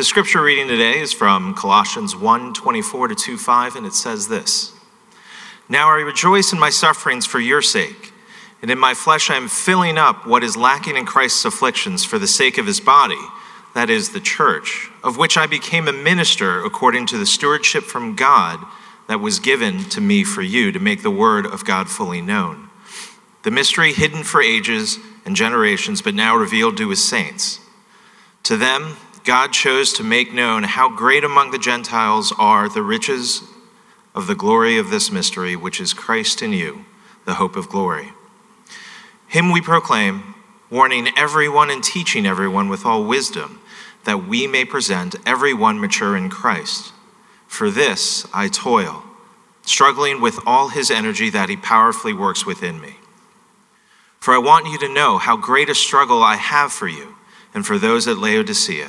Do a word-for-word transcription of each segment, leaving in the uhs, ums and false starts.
The scripture reading today is from Colossians one, twenty-four to two five, and it says this. Now I rejoice in my sufferings for your sake, and in my flesh I am filling up what is lacking in Christ's afflictions for the sake of his body, that is, the church, of which I became a minister according to the stewardship from God that was given to me for you to make the word of God fully known. The mystery hidden for ages and generations, but now revealed to his saints. To them, God chose to make known how great among the Gentiles are the riches of the glory of this mystery, which is Christ in you, the hope of glory. Him we proclaim, warning everyone and teaching everyone with all wisdom, that we may present everyone mature in Christ. For this I toil, struggling with all his energy that he powerfully works within me. For I want you to know how great a struggle I have for you, and for those at Laodicea,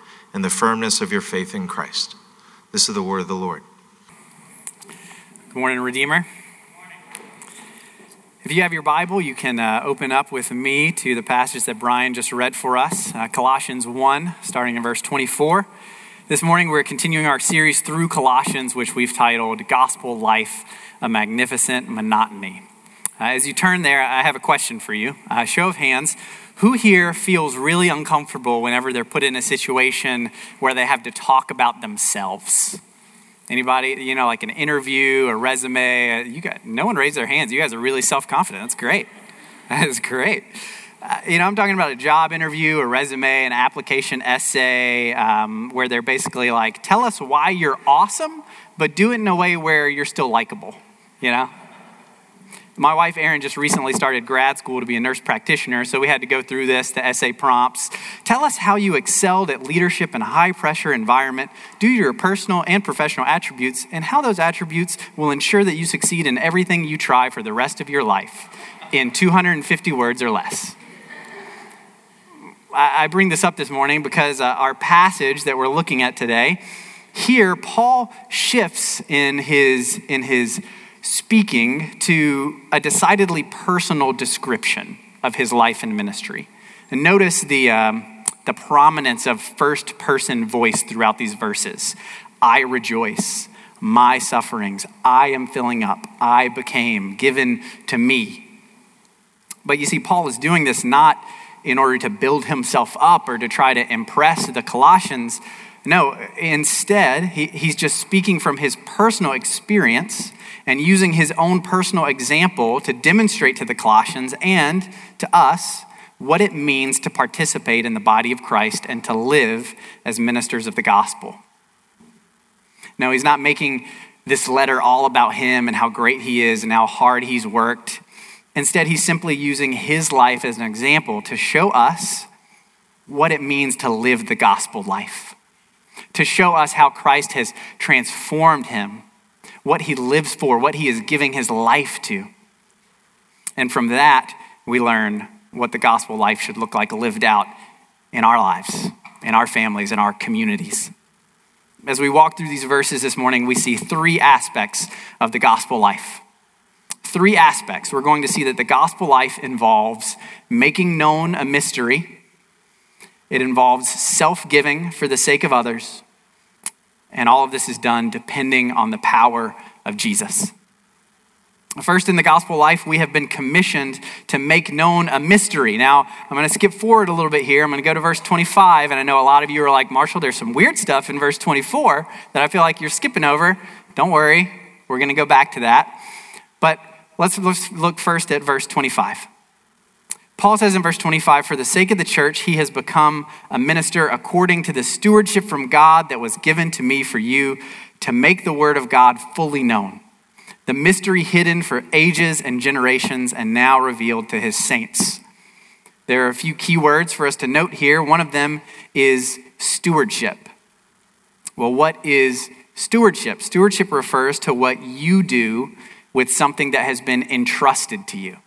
and the firmness of your faith in Christ. This is the word of the Lord. Good morning, Redeemer. Good morning. If you have your Bible, you can uh, open up with me to the passage that Brian just read for us, uh, Colossians one, starting in verse twenty-four. This morning, we're continuing our series through Colossians, which we've titled Gospel Life, a Magnificent Monotony. As you turn there, I have a question for you. Uh, show of hands, who here feels really uncomfortable whenever they're put in a situation where they have to talk about themselves? Anybody, you know, like an interview, a resume? You got no one raised their hands. You guys are really self-confident. That's great. That is great. Uh, you know, I'm talking about a job interview, a resume, an application essay, um, where they're basically like, tell us why you're awesome, but do it in a way where you're still likable, you know? My wife, Erin, just recently started grad school to be a nurse practitioner, so we had to go through this, the essay prompts. Tell us how you excelled at leadership in a high-pressure environment due to your personal and professional attributes and how those attributes will ensure that you succeed in everything you try for the rest of your life in two hundred fifty words or less. I bring this up this morning because our passage that we're looking at today, here Paul shifts in his in his speaking to a decidedly personal description of his life and ministry. And notice the um, the prominence of first-person voice throughout these verses. I rejoice, my sufferings, I am filling up, I became given to me. But you see, Paul is doing this not in order to build himself up or to try to impress the Colossians. No, instead, he, he's just speaking from his personal experience and using his own personal example to demonstrate to the Colossians and to us what it means to participate in the body of Christ and to live as ministers of the gospel. No, he's not making this letter all about him and how great he is and how hard he's worked. Instead, he's simply using his life as an example to show us what it means to live the gospel life, to show us how Christ has transformed him, what he lives for, what he is giving his life to. And from that, we learn what the gospel life should look like lived out in our lives, in our families, in our communities. As we walk through these verses this morning, we see three aspects of the gospel life. Three aspects. We're going to see that the gospel life involves making known a mystery. It involves self-giving for the sake of others. And all of this is done depending on the power of Jesus. First, in the gospel life, we have been commissioned to make known a mystery. Now, I'm going to skip forward a little bit here. I'm going to go to verse twenty-five. And I know a lot of you are like, Marshall, there's some weird stuff in verse twenty-four that I feel like you're skipping over. Don't worry. We're going to go back to that. But let's, let's look first at verse twenty-five. Paul says in verse twenty-five, for the sake of the church, he has become a minister according to the stewardship from God that was given to me for you to make the word of God fully known, the mystery hidden for ages and generations and now revealed to his saints. There are a few key words for us to note here. One of them is stewardship. Well, what is stewardship? Stewardship refers to what you do with something that has been entrusted to you.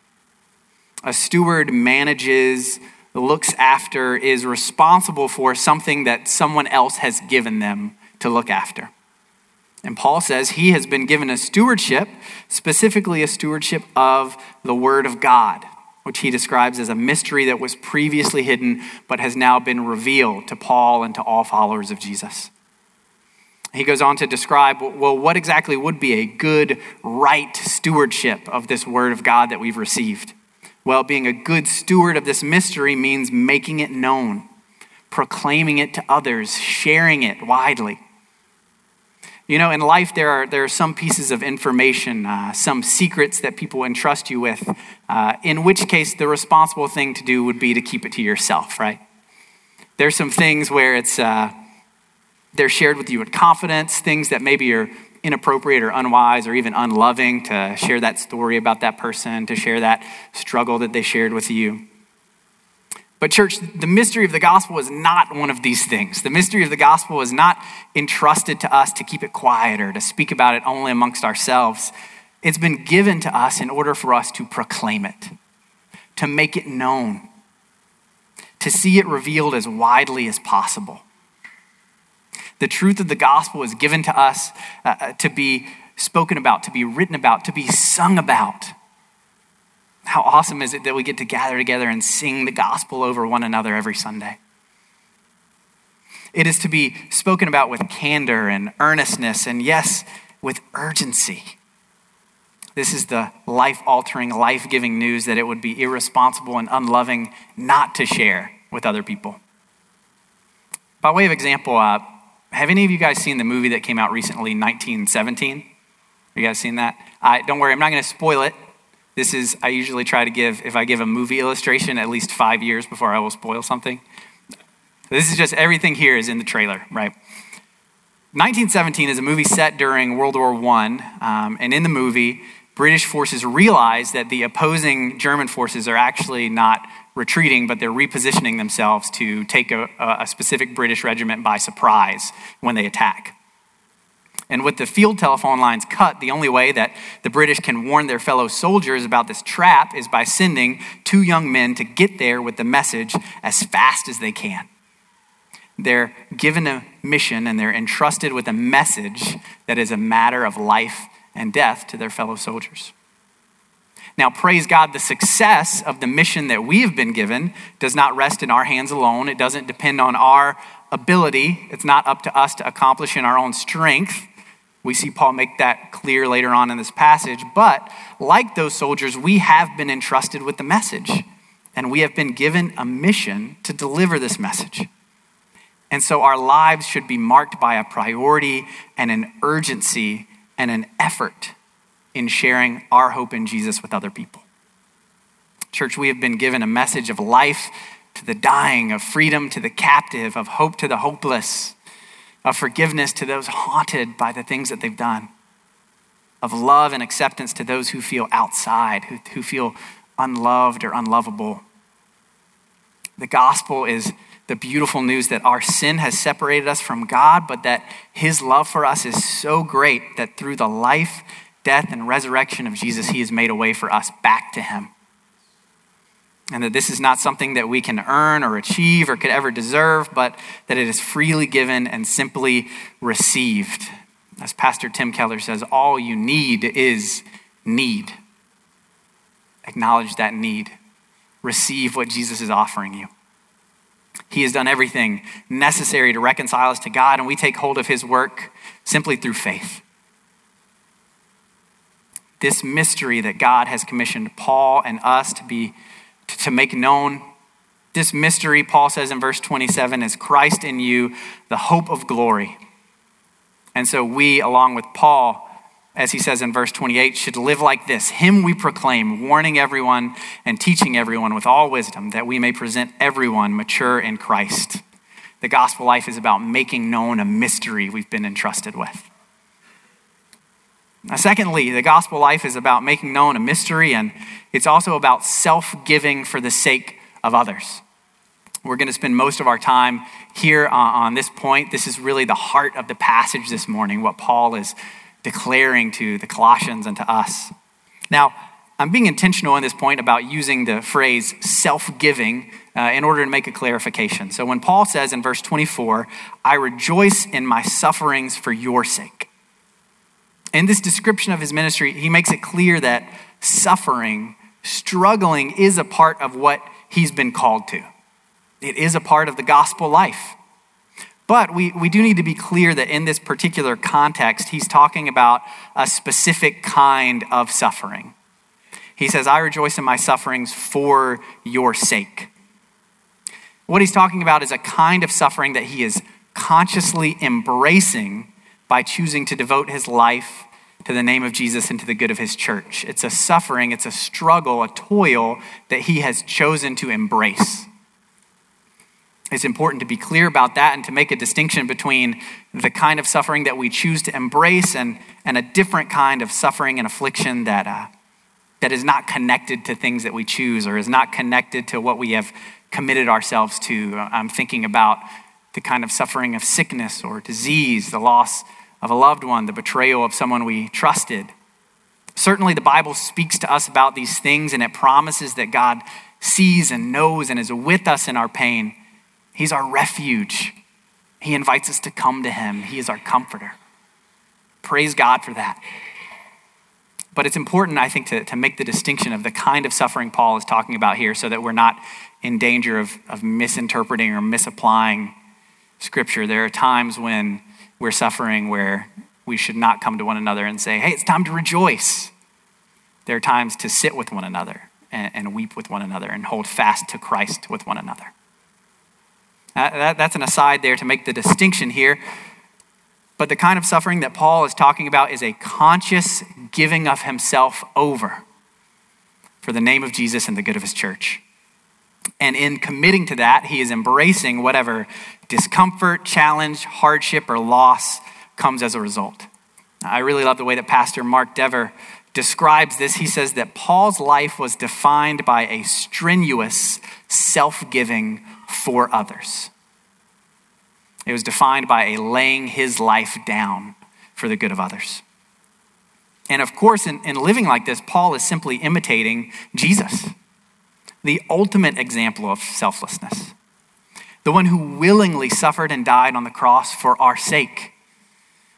A steward manages, looks after, is responsible for something that someone else has given them to look after. And Paul says he has been given a stewardship, specifically a stewardship of the Word of God, which he describes as a mystery that was previously hidden, but has now been revealed to Paul and to all followers of Jesus. He goes on to describe, well, what exactly would be a good, right stewardship of this Word of God that we've received? Well, being a good steward of this mystery means making it known, proclaiming it to others, sharing it widely. You know, in life, there are there are some pieces of information, uh, some secrets that people entrust you with, uh, in which case the responsible thing to do would be to keep it to yourself, right? There's some things where it's uh, they're shared with you in confidence, things that maybe are inappropriate or unwise or even unloving to share that story about that person, to share that struggle that they shared with you. But church, the mystery of the gospel is not one of these things. The mystery of the gospel is not entrusted to us to keep it quiet or to speak about it only amongst ourselves. It's been given to us in order for us to proclaim it, to make it known, to see it revealed as widely as possible. The truth of the gospel is given to us uh, to be spoken about, to be written about, to be sung about. How awesome is it that we get to gather together and sing the gospel over one another every Sunday? It is to be spoken about with candor and earnestness and, yes, with urgency. This is the life-altering, life-giving news that it would be irresponsible and unloving not to share with other people. By way of example, uh, have any of you guys seen the movie that came out recently, nineteen seventeen? Have you guys seen that? I, don't worry, I'm not going to spoil it. This is, I usually try to give, if I give a movie illustration, at least five years before I will spoil something. This is just, everything here is in the trailer, right? nineteen seventeen is a movie set during World War One, um, and in the movie, British forces realize that the opposing German forces are actually not retreating, but they're repositioning themselves to take a, a specific British regiment by surprise when they attack. And with the field telephone lines cut, the only way that the British can warn their fellow soldiers about this trap is by sending two young men to get there with the message as fast as they can. They're given a mission and they're entrusted with a message that is a matter of life and death to their fellow soldiers. Now, praise God, the success of the mission that we have been given does not rest in our hands alone. It doesn't depend on our ability. It's not up to us to accomplish in our own strength. We see Paul make that clear later on in this passage. But like those soldiers, we have been entrusted with the message, and we have been given a mission to deliver this message. And so our lives should be marked by a priority and an urgency and an effort in sharing our hope in Jesus with other people. Church, we have been given a message of life to the dying, of freedom to the captive, of hope to the hopeless, of forgiveness to those haunted by the things that they've done, of love and acceptance to those who feel outside, who, who feel unloved or unlovable. The gospel is the beautiful news that our sin has separated us from God, but that his love for us is so great that through the life, death, and resurrection of Jesus, he has made a way for us back to him. And that this is not something that we can earn or achieve or could ever deserve, but that it is freely given and simply received. As Pastor Tim Keller says, all you need is need. Acknowledge that need. Receive what Jesus is offering you. He has done everything necessary to reconcile us to God, and we take hold of his work simply through faith. This mystery that God has commissioned Paul and us to be to make known. This mystery, Paul says in verse twenty-seven, is Christ in you, the hope of glory. And so we, along with Paul, as he says in verse twenty-eight, should live like this. Him we proclaim, warning everyone and teaching everyone with all wisdom, that we may present everyone mature in Christ. The gospel life is about making known a mystery we've been entrusted with. Now, secondly, the gospel life is about making known a mystery, and it's also about self-giving for the sake of others. We're going to spend most of our time here on this point. This is really the heart of the passage this morning, what Paul is declaring to the Colossians and to us. Now, I'm being intentional in this point about using the phrase self-giving uh, in order to make a clarification. So when Paul says in verse twenty-four, I rejoice in my sufferings for your sake. In this description of his ministry, he makes it clear that suffering, struggling is a part of what he's been called to. It is a part of the gospel life. But we, we do need to be clear that in this particular context, he's talking about a specific kind of suffering. He says, I rejoice in my sufferings for your sake. What he's talking about is a kind of suffering that he is consciously embracing by choosing to devote his life to the name of Jesus and to the good of his church. It's a suffering, it's a struggle, a toil that he has chosen to embrace. It's important to be clear about that and to make a distinction between the kind of suffering that we choose to embrace and, and a different kind of suffering and affliction that uh, that is not connected to things that we choose or is not connected to what we have committed ourselves to. I'm thinking about the kind of suffering of sickness or disease, the loss of a loved one, the betrayal of someone we trusted. Certainly the Bible speaks to us about these things and it promises that God sees and knows and is with us in our pain. He's our refuge. He invites us to come to him. He is our comforter. Praise God for that. But it's important, I think, to, to make the distinction of the kind of suffering Paul is talking about here so that we're not in danger of, of misinterpreting or misapplying scripture. There are times when we're suffering where we should not come to one another and say, hey, it's time to rejoice. There are times to sit with one another and, and weep with one another and hold fast to Christ with one another. Uh, that, that's an aside there to make the distinction here. But the kind of suffering that Paul is talking about is a conscious giving of himself over for the name of Jesus and the good of his church. And in committing to that, he is embracing whatever discomfort, challenge, hardship, or loss comes as a result. I really love the way that Pastor Mark Dever describes this. He says that Paul's life was defined by a strenuous self-giving for others. It was defined by a laying his life down for the good of others. And of course, in, in living like this, Paul is simply imitating Jesus, the ultimate example of selflessness, the one who willingly suffered and died on the cross for our sake.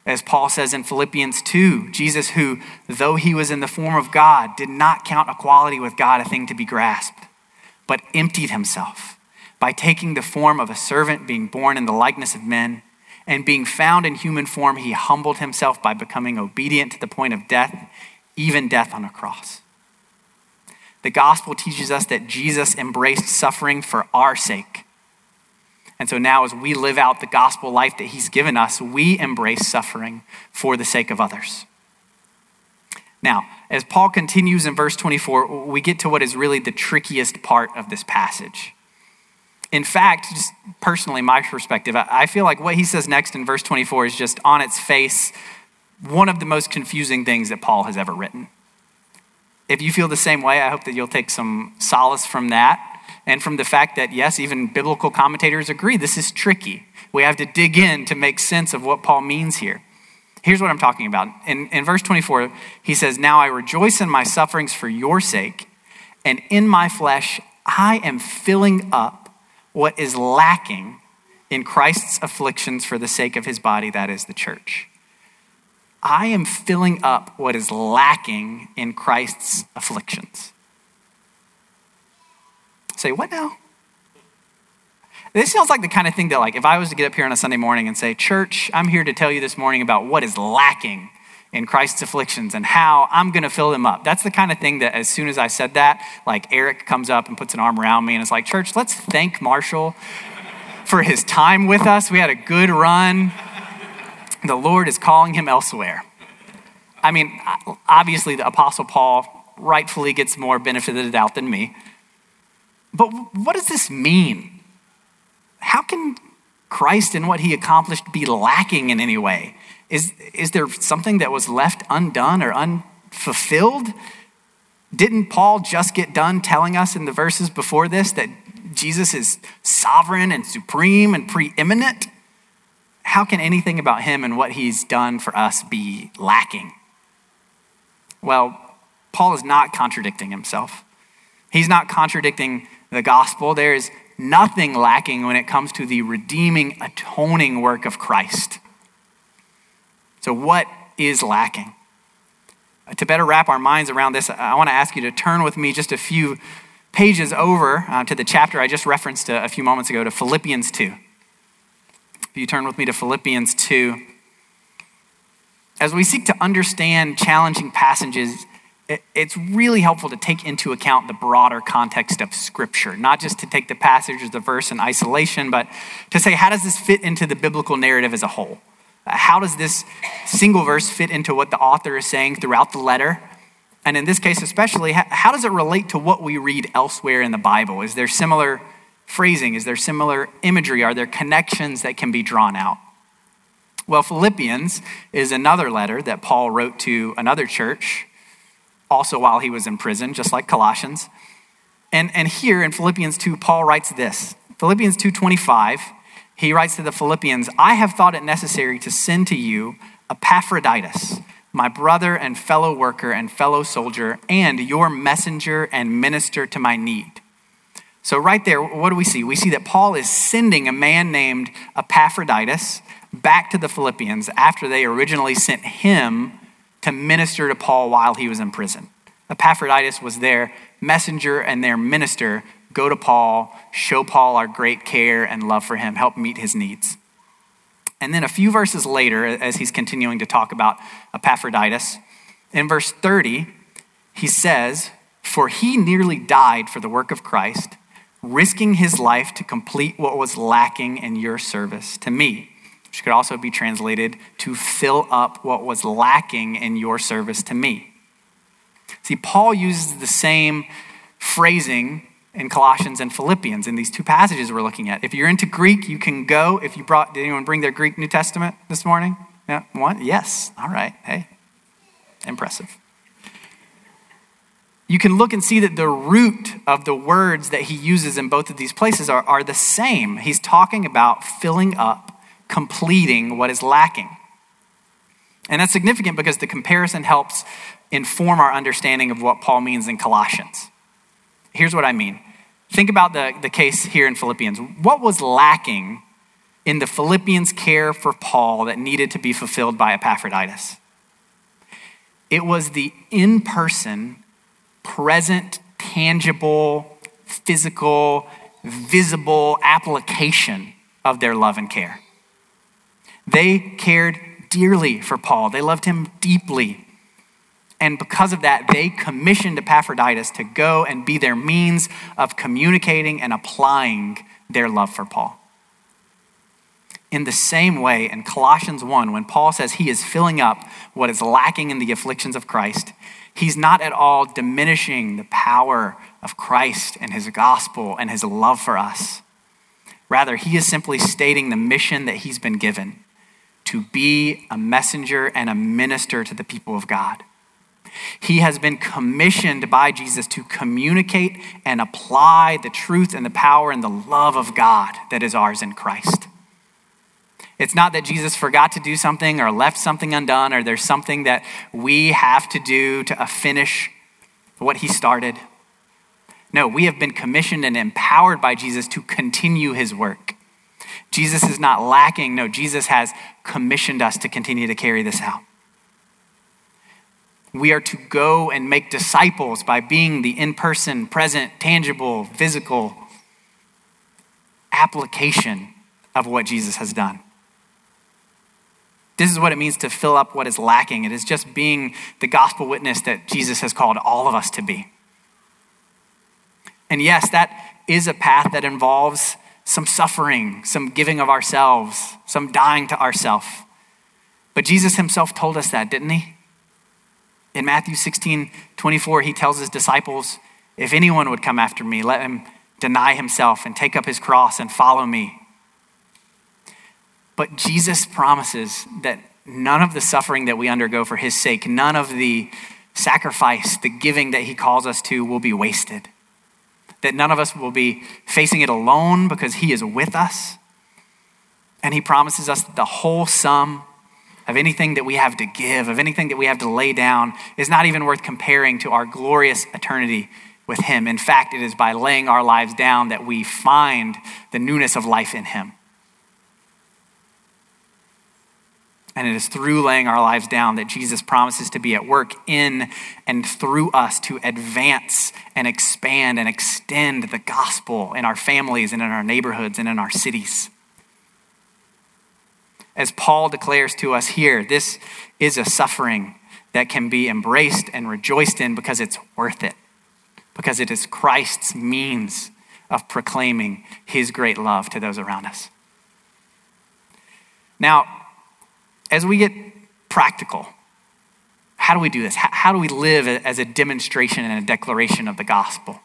As Paul says in Philippians two, Jesus, who, though he was in the form of God, did not count equality with God a thing to be grasped, but emptied himself by taking the form of a servant, being born in the likeness of men, and being found in human form, he humbled himself by becoming obedient to the point of death, even death on a cross. The gospel teaches us that Jesus embraced suffering for our sake. And so now as we live out the gospel life that he's given us, we embrace suffering for the sake of others. Now, as Paul continues in verse twenty-four, we get to what is really the trickiest part of this passage. In fact, just personally, my perspective, I feel like what he says next in verse twenty-four is just on its face, one of the most confusing things that Paul has ever written. If you feel the same way, I hope that you'll take some solace from that and from the fact that, yes, even biblical commentators agree, this is tricky. We have to dig in to make sense of what Paul means here. Here's what I'm talking about. In, in verse twenty-four, he says, now I rejoice in my sufferings for your sake, and in my flesh, I am filling up what is lacking in Christ's afflictions for the sake of his body, that is the church. I am filling up what is lacking in Christ's afflictions. Say, what now? This sounds like the kind of thing that, like, if I was to get up here on a Sunday morning and say, church, I'm here to tell you this morning about what is lacking in Christ's afflictions and how I'm gonna fill them up. That's the kind of thing that as soon as I said that, like Eric comes up and puts an arm around me and it's like, church, let's thank Marshall for his time with us. We had a good run. The Lord is calling him elsewhere. I mean, obviously the Apostle Paul rightfully gets more benefit of the doubt than me. But what does this mean? How can Christ and what he accomplished be lacking in any way? Is is there something that was left undone or unfulfilled? Didn't Paul just get done telling us in the verses before this that Jesus is sovereign and supreme and preeminent, how can anything about him and what he's done for us be lacking? Well, Paul is not contradicting himself. He's not contradicting the gospel. There is nothing lacking when it comes to the redeeming, atoning work of Christ. So what is lacking? To better wrap our minds around this, I want to ask you to turn with me just a few pages over uh, to the chapter I just referenced a, a few moments ago, to Philippians two. If you turn with me to Philippians two, as we seek to understand challenging passages, it, it's really helpful to take into account the broader context of Scripture, not just to take the passage or the verse in isolation, but to say, how does this fit into the biblical narrative as a whole? How does this single verse fit into what the author is saying throughout the letter? And in this case especially, how does it relate to what we read elsewhere in the Bible? Is there similar phrasing? Is there similar imagery? Are there connections that can be drawn out? Well, Philippians is another letter that Paul wrote to another church, also while he was in prison, just like Colossians. And, and here in Philippians two, Paul writes this. Philippians two twenty-five, he writes to the Philippians, I have thought it necessary to send to you Epaphroditus, my brother and fellow worker and fellow soldier, and your messenger and minister to my need. So right there, what do we see? We see that Paul is sending a man named Epaphroditus back to the Philippians after they originally sent him to minister to Paul while he was in prison. Epaphroditus was their messenger and their minister. Go to Paul, show Paul our great care and love for him, help meet his needs. And then a few verses later, as he's continuing to talk about Epaphroditus, in verse thirty, he says, for he nearly died for the work of Christ, risking his life to complete what was lacking in your service to me, which could also be translated to fill up what was lacking in your service to me. See, Paul uses the same phrasing in Colossians and Philippians, in these two passages we're looking at. If you're into Greek, you can go. If you brought, did anyone bring their Greek New Testament this morning? Yeah, one? Yes, all right, hey, impressive. You can look and see that the root of the words that he uses in both of these places are, are the same. He's talking about filling up, completing what is lacking. And that's significant because the comparison helps inform our understanding of what Paul means in Colossians. Here's what I mean. Think about the, the case here in Philippians. What was lacking in the Philippians' care for Paul that needed to be fulfilled by Epaphroditus? It was the in-person, present, tangible, physical, visible application of their love and care. They cared dearly for Paul. They loved him deeply. And because of that, they commissioned Epaphroditus to go and be their means of communicating and applying their love for Paul. In the same way, in Colossians one, when Paul says he is filling up what is lacking in the afflictions of Christ, he's not at all diminishing the power of Christ and his gospel and his love for us. Rather, he is simply stating the mission that he's been given, to be a messenger and a minister to the people of God. He has been commissioned by Jesus to communicate and apply the truth and the power and the love of God that is ours in Christ. It's not that Jesus forgot to do something or left something undone, or there's something that we have to do to finish what he started. No, we have been commissioned and empowered by Jesus to continue his work. Jesus is not lacking. No, Jesus has commissioned us to continue to carry this out. We are to go and make disciples by being the in-person, present, tangible, physical application of what Jesus has done. This is what it means to fill up what is lacking. It is just being the gospel witness that Jesus has called all of us to be. And yes, that is a path that involves some suffering, some giving of ourselves, some dying to ourselves. But Jesus himself told us that, didn't he? In Matthew sixteen twenty-four, he tells his disciples, if anyone would come after me, let him deny himself and take up his cross and follow me. But Jesus promises that none of the suffering that we undergo for his sake, none of the sacrifice, the giving that he calls us to will be wasted. that none of us will be facing it alone because he is with us. And he promises us that the whole sum of anything that we have to give, of anything that we have to lay down, is not even worth comparing to our glorious eternity with him. In fact, it is by laying our lives down that we find the newness of life in him. And it is through laying our lives down that Jesus promises to be at work in and through us to advance and expand and extend the gospel in our families and in our neighborhoods and in our cities. As Paul declares to us here, this is a suffering that can be embraced and rejoiced in because it's worth it, because it is Christ's means of proclaiming his great love to those around us. Now, as we get practical, how do we do this? How, how do we live as a demonstration and a declaration of the gospel?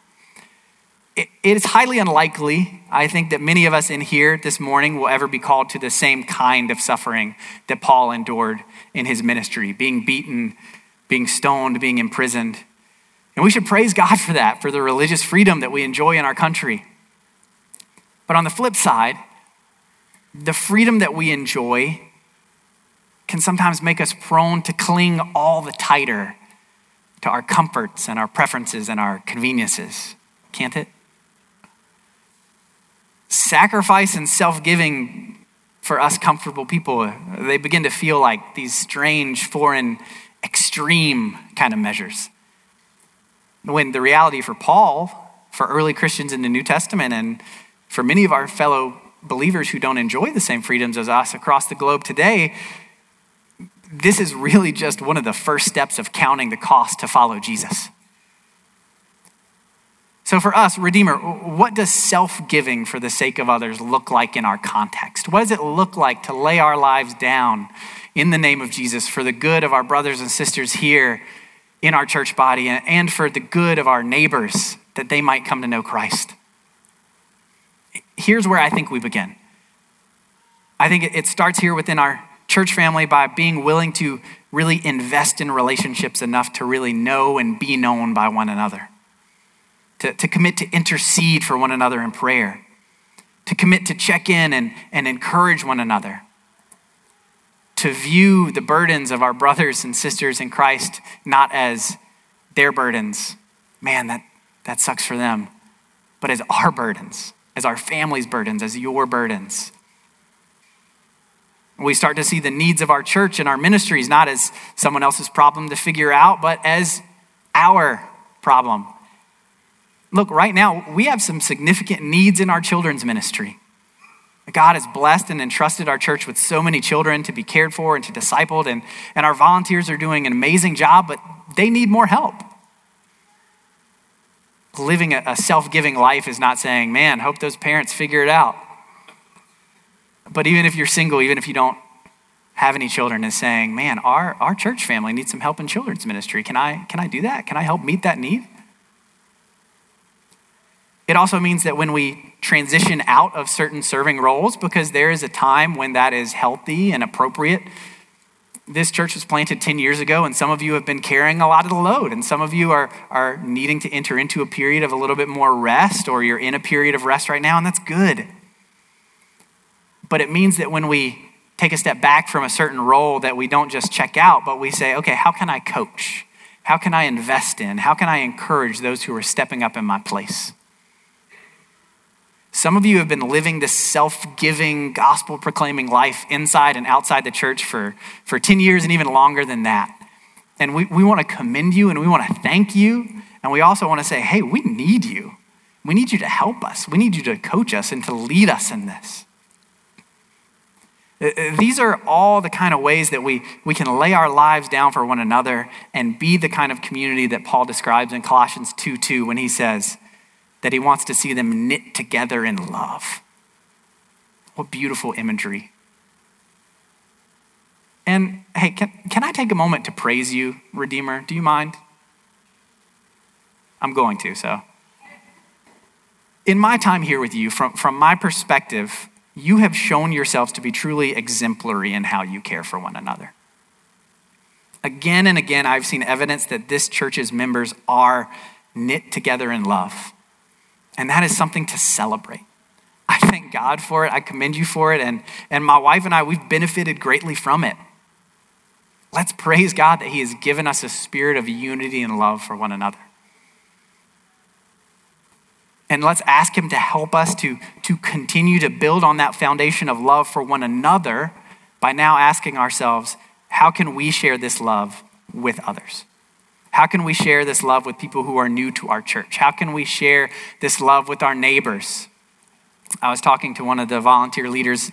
It is highly unlikely, I think, that many of us in here this morning will ever be called to the same kind of suffering that Paul endured in his ministry, being beaten, being stoned, being imprisoned. And we should praise God for that, for the religious freedom that we enjoy in our country. But on the flip side, the freedom that we enjoy can sometimes make us prone to cling all the tighter to our comforts and our preferences and our conveniences, can't it? Sacrifice and self-giving for us comfortable people, they begin to feel like these strange, foreign, extreme kind of measures. When the reality for Paul, for early Christians in the New Testament, and for many of our fellow believers who don't enjoy the same freedoms as us across the globe today, this is really just one of the first steps of counting the cost to follow Jesus. So for us, Redeemer, what does self-giving for the sake of others look like in our context? What does it look like to lay our lives down in the name of Jesus for the good of our brothers and sisters here in our church body and for the good of our neighbors that they might come to know Christ? Here's where I think we begin. I think it starts here within our church family by being willing to really invest in relationships enough to really know and be known by one another. To, to commit to intercede for one another in prayer, to commit to check in and, and encourage one another, to view the burdens of our brothers and sisters in Christ not as their burdens, man, that, that sucks for them, but as our burdens, as our family's burdens, as your burdens. We start to see the needs of our church and our ministries not as someone else's problem to figure out, but as our problem. Look, right now, we have some significant needs in our children's ministry. God has blessed and entrusted our church with so many children to be cared for and to discipled, and, and our volunteers are doing an amazing job, but they need more help. Living a, a self-giving life is not saying, man, hope those parents figure it out. But even if you're single, even if you don't have any children, is saying, man, our, our church family needs some help in children's ministry. Can I, can I do that? Can I help meet that need? It also means that when we transition out of certain serving roles, because there is a time when that is healthy and appropriate. This church was planted ten years ago, and some of you have been carrying a lot of the load, and some of you are, are needing to enter into a period of a little bit more rest, or you're in a period of rest right now, and that's good. But it means that when we take a step back from a certain role, that we don't just check out, but we say, okay, how can I coach? How can I invest in? How can I encourage those who are stepping up in my place? Some of you have been living this self-giving, gospel-proclaiming life inside and outside the church for, for ten years and even longer than that. And we, we want to commend you and we want to thank you. And we also want to say, hey, we need you. We need you to help us. We need you to coach us and to lead us in this. These are all the kind of ways that we, we can lay our lives down for one another and be the kind of community that Paul describes in Colossians two two when he says, that he wants to see them knit together in love. What beautiful imagery. And hey, can, can I take a moment to praise you, Redeemer? Do you mind? I'm going to, so. In my time here with you, from, from my perspective, you have shown yourselves to be truly exemplary in how you care for one another. Again and again, I've seen evidence that this church's members are knit together in love. And that is something to celebrate. I thank God for it. I commend you for it. And, and my wife and I, we've benefited greatly from it. Let's praise God that he has given us a spirit of unity and love for one another. And let's ask him to help us to, to continue to build on that foundation of love for one another by now asking ourselves, how can we share this love with others? How can we share this love with people who are new to our church? How can we share this love with our neighbors? I was talking to one of the volunteer leaders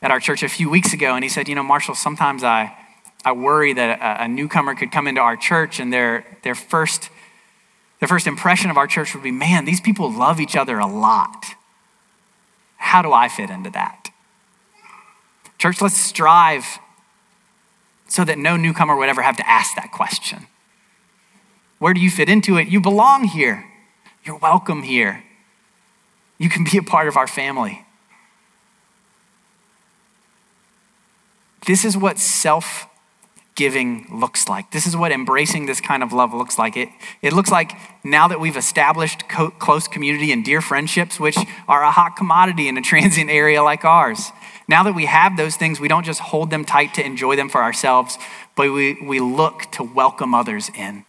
at our church a few weeks ago, and he said, you know, Marshall, sometimes I, I worry that a, a newcomer could come into our church and their, their, first, their first impression of our church would be, man, these people love each other a lot. How do I fit into that? Church, let's strive so that no newcomer would ever have to ask that question. Where do you fit into it? You belong here. You're welcome here. You can be a part of our family. This is what self-giving looks like. This is what embracing this kind of love looks like. It, it looks like now that we've established co- close community and dear friendships, which are a hot commodity in a transient area like ours. Now that we have those things, we don't just hold them tight to enjoy them for ourselves, but we, we look to welcome others in.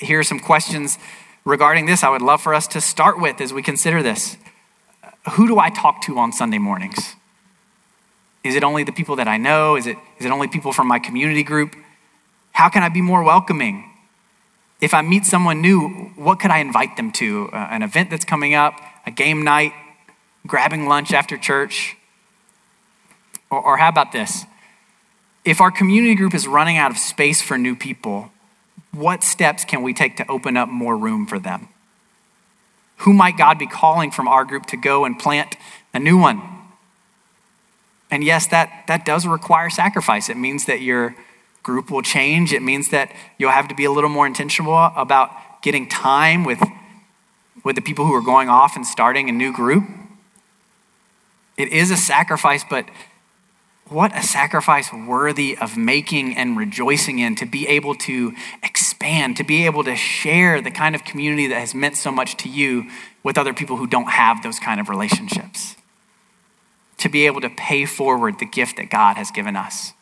Here are some questions regarding this I would love for us to start with as we consider this. Who do I talk to on Sunday mornings? Is it only the people that I know? Is it is it only people from my community group? How can I be more welcoming? If I meet someone new, what could I invite them to? Uh, an event that's coming up, a game night, grabbing lunch after church? Or, or how about this? If our community group is running out of space for new people, what steps can we take to open up more room for them? Who might God be calling from our group to go and plant a new one? And yes, that, that does require sacrifice. It means that your group will change. It means that you'll have to be a little more intentional about getting time with, with the people who are going off and starting a new group. It is a sacrifice, but what a sacrifice worthy of making and rejoicing in, to be able to expand, to be able to share the kind of community that has meant so much to you with other people who don't have those kind of relationships. To be able to pay forward the gift that God has given us.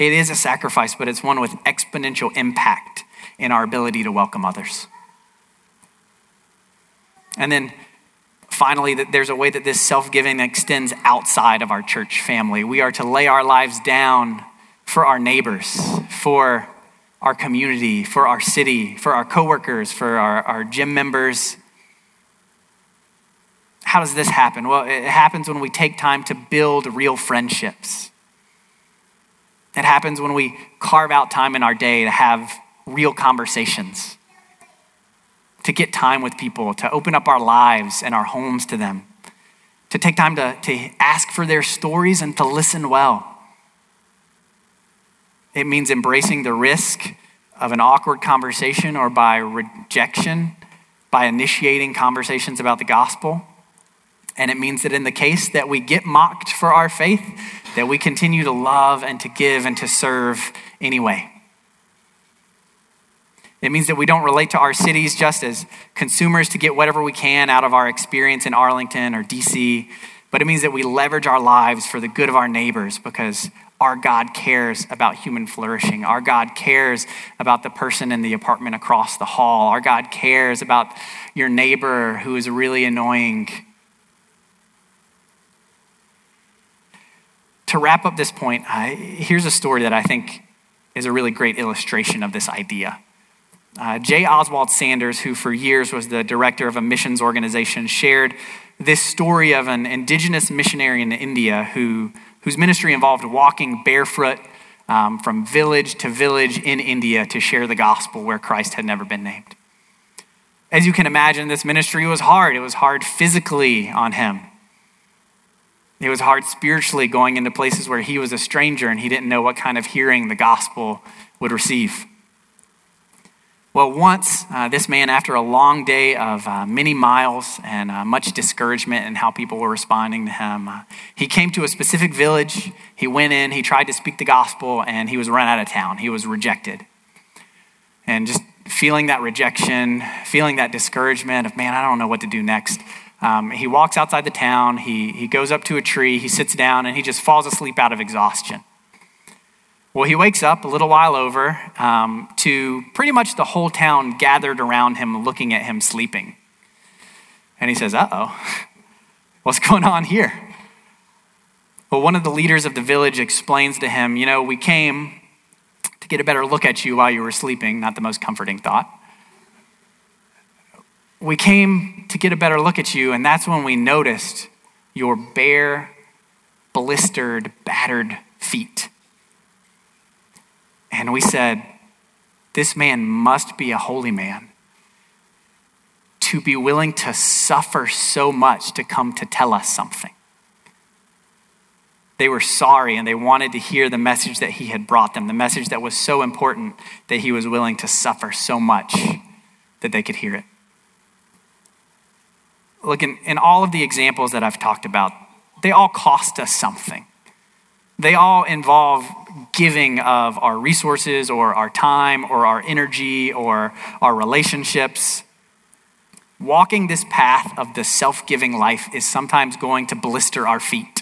It is a sacrifice, but it's one with exponential impact in our ability to welcome others. And then finally, that there's a way that this self-giving extends outside of our church family. We are to lay our lives down for our neighbors, for our community, for our city, for our coworkers, for our, our gym members. How does this happen? Well, it happens when we take time to build real friendships. It happens when we carve out time in our day to have real conversations, to get time with people, to open up our lives and our homes to them, to take time to, to ask for their stories and to listen well. It means embracing the risk of an awkward conversation or by rejection, by initiating conversations about the gospel. And it means that in the case that we get mocked for our faith, that we continue to love and to give and to serve anyway. It means that we don't relate to our cities just as consumers to get whatever we can out of our experience in Arlington or D C, but it means that we leverage our lives for the good of our neighbors because our God cares about human flourishing. Our God cares about the person in the apartment across the hall. Our God cares about your neighbor who is really annoying. To wrap up this point, I, here's a story that I think is a really great illustration of this idea. Uh, J. Oswald Sanders, who for years was the director of a missions organization, shared this story of an indigenous missionary in India who whose ministry involved walking barefoot um, from village to village in India to share the gospel where Christ had never been named. As you can imagine, this ministry was hard. It was hard physically on him. It was hard spiritually going into places where he was a stranger and he didn't know what kind of hearing the gospel would receive. Well, once uh, this man, after a long day of uh, many miles and uh, much discouragement in how people were responding to him, uh, he came to a specific village. He went in, he tried to speak the gospel, and he was run out of town. He was rejected. And just feeling that rejection, feeling that discouragement of, man, I don't know what to do next. Um, he walks outside the town, he, he goes up to a tree, he sits down, and he just falls asleep out of exhaustion. Well, he wakes up a little while over um, to pretty much the whole town gathered around him, looking at him sleeping. And he says, uh-oh, what's going on here? Well, one of the leaders of the village explains to him, you know, we came to get a better look at you while you were sleeping. Not the most comforting thought. We came to get a better look at you, and that's when we noticed your bare, blistered, battered feet. And we said, this man must be a holy man to be willing to suffer so much to come to tell us something. They were sorry and they wanted to hear the message that he had brought them, the message that was so important that he was willing to suffer so much that they could hear it. Look, in, in all of the examples that I've talked about, they all cost us something. They all involve giving of our resources or our time or our energy or our relationships. Walking this path of the self-giving life is sometimes going to blister our feet.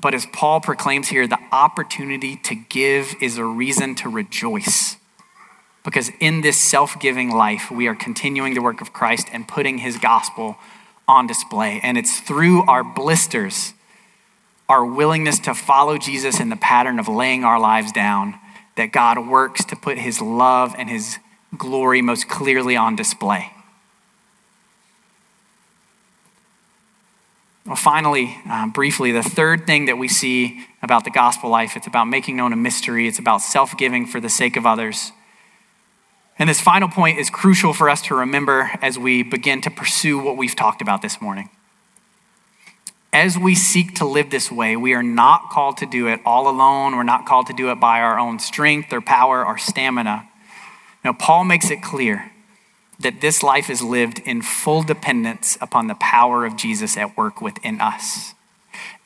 But as Paul proclaims here, the opportunity to give is a reason to rejoice. Because in this self-giving life, we are continuing the work of Christ and putting his gospel on display. And it's through our blisters, our willingness to follow Jesus in the pattern of laying our lives down, that God works to put his love and his glory most clearly on display. Well, finally, um, briefly, the third thing that we see about the gospel life, it's about making known a mystery. It's about self-giving for the sake of others. And this final point is crucial for us to remember as we begin to pursue what we've talked about this morning. As we seek to live this way, we are not called to do it all alone. We're not called to do it by our own strength or power or stamina. Now, Paul makes it clear that this life is lived in full dependence upon the power of Jesus at work within us.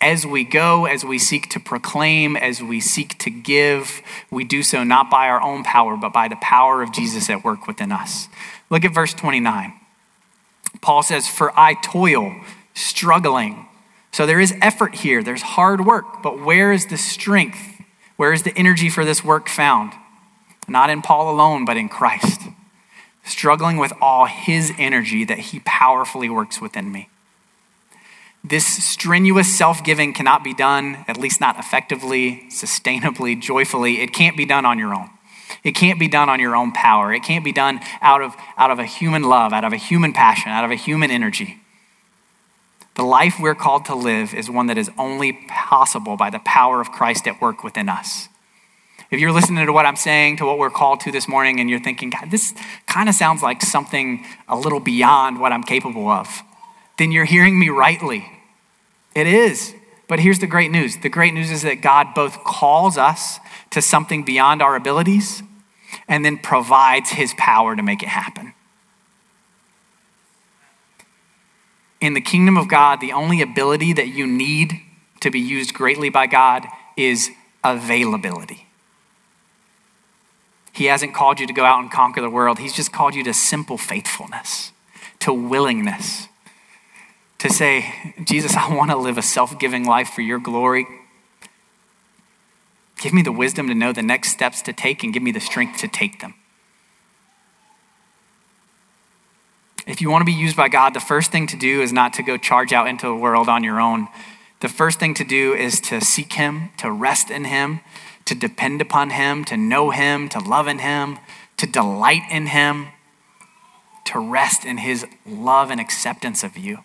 As we go, as we seek to proclaim, as we seek to give, we do so not by our own power, but by the power of Jesus at work within us. Look at verse twenty-nine. Paul says, "For I toil, struggling." So there is effort here. There's hard work. But where is the strength? Where is the energy for this work found? Not in Paul alone, but in Christ. Struggling with all his energy that he powerfully works within me. This strenuous self-giving cannot be done, at least not effectively, sustainably, joyfully. It can't be done on your own. It can't be done on your own power. It can't be done out of, out of a human love, out of a human passion, out of a human energy. The life we're called to live is one that is only possible by the power of Christ at work within us. If you're listening to what I'm saying, to what we're called to this morning, and you're thinking, God, this kind of sounds like something a little beyond what I'm capable of, then you're hearing me rightly. It is. But here's the great news. The great news is that God both calls us to something beyond our abilities and then provides his power to make it happen. In the kingdom of God, the only ability that you need to be used greatly by God is availability. He hasn't called you to go out and conquer the world. He's just called you to simple faithfulness, to willingness, to say, Jesus, I want to live a self-giving life for your glory. Give me the wisdom to know the next steps to take and give me the strength to take them. If you want to be used by God, the first thing to do is not to go charge out into the world on your own. The first thing to do is to seek him, to rest in him, to depend upon him, to know him, to love in him, to delight in him, to rest in his love and acceptance of you.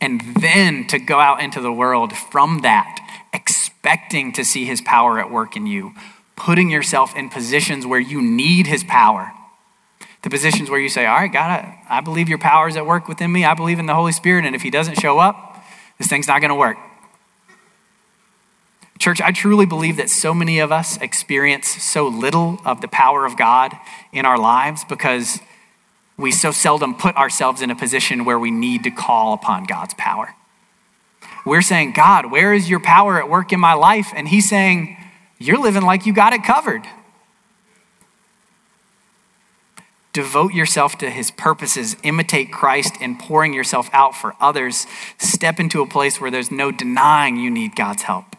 And then to go out into the world from that, expecting to see his power at work in you, putting yourself in positions where you need his power. The positions where you say, all right, God, I, I believe your power is at work within me. I believe in the Holy Spirit. And if he doesn't show up, this thing's not going to work. Church, I truly believe that so many of us experience so little of the power of God in our lives because we so seldom put ourselves in a position where we need to call upon God's power. We're saying, God, where is your power at work in my life? And he's saying, you're living like you got it covered. Devote yourself to his purposes. Imitate Christ in pouring yourself out for others. Step into a place where there's no denying you need God's help.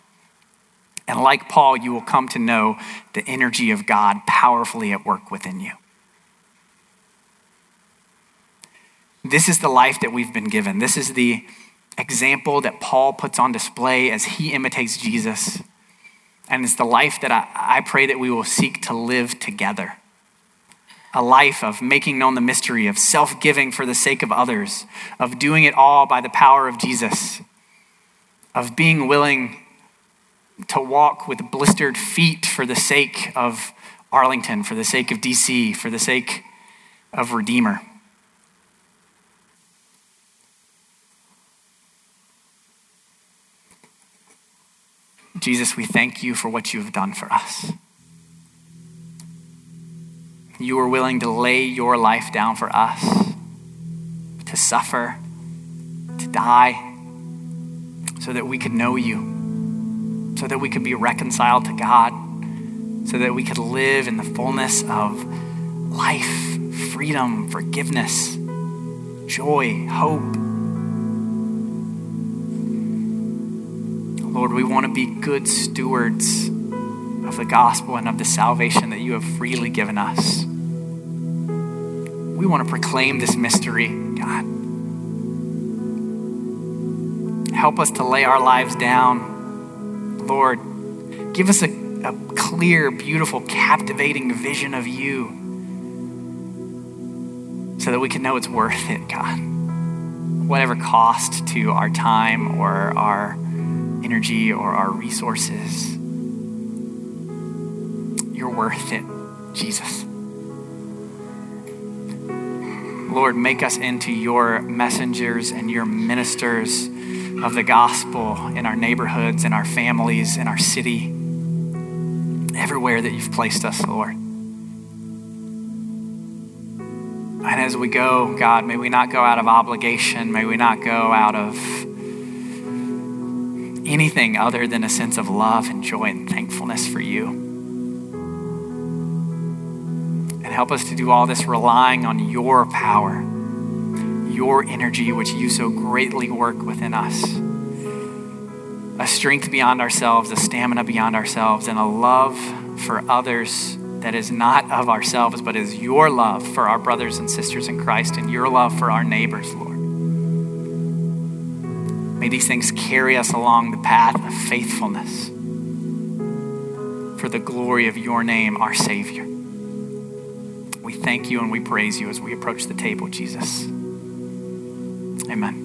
And like Paul, you will come to know the energy of God powerfully at work within you. This is the life that we've been given. This is the example that Paul puts on display as he imitates Jesus. And it's the life that I, I pray that we will seek to live together. A life of making known the mystery, of self-giving for the sake of others, of doing it all by the power of Jesus, of being willing to walk with blistered feet for the sake of Arlington, for the sake of D C, for the sake of Redeemer. Jesus, we thank you for what you have done for us. You were willing to lay your life down for us, to suffer, to die, so that we could know you, so that we could be reconciled to God, so that we could live in the fullness of life, freedom, forgiveness, joy, hope. Lord, we want to be good stewards of the gospel and of the salvation that you have freely given us. We want to proclaim this mystery, God. Help us to lay our lives down. Lord, give us a, a clear, beautiful, captivating vision of you so that we can know it's worth it, God. Whatever cost to our time or our energy or our resources. You're worth it, Jesus. Lord, make us into your messengers and your ministers of the gospel in our neighborhoods, in our families, in our city, everywhere that you've placed us, Lord. And as we go, God, may we not go out of obligation. May we not go out of anything other than a sense of love and joy and thankfulness for you. And help us to do all this relying on your power, your energy, which you so greatly work within us. A strength beyond ourselves, a stamina beyond ourselves, and a love for others that is not of ourselves, but is your love for our brothers and sisters in Christ and your love for our neighbors, Lord. May these things carry us along the path of faithfulness for the glory of your name, our Savior. We thank you and we praise you as we approach the table, Jesus. Amen.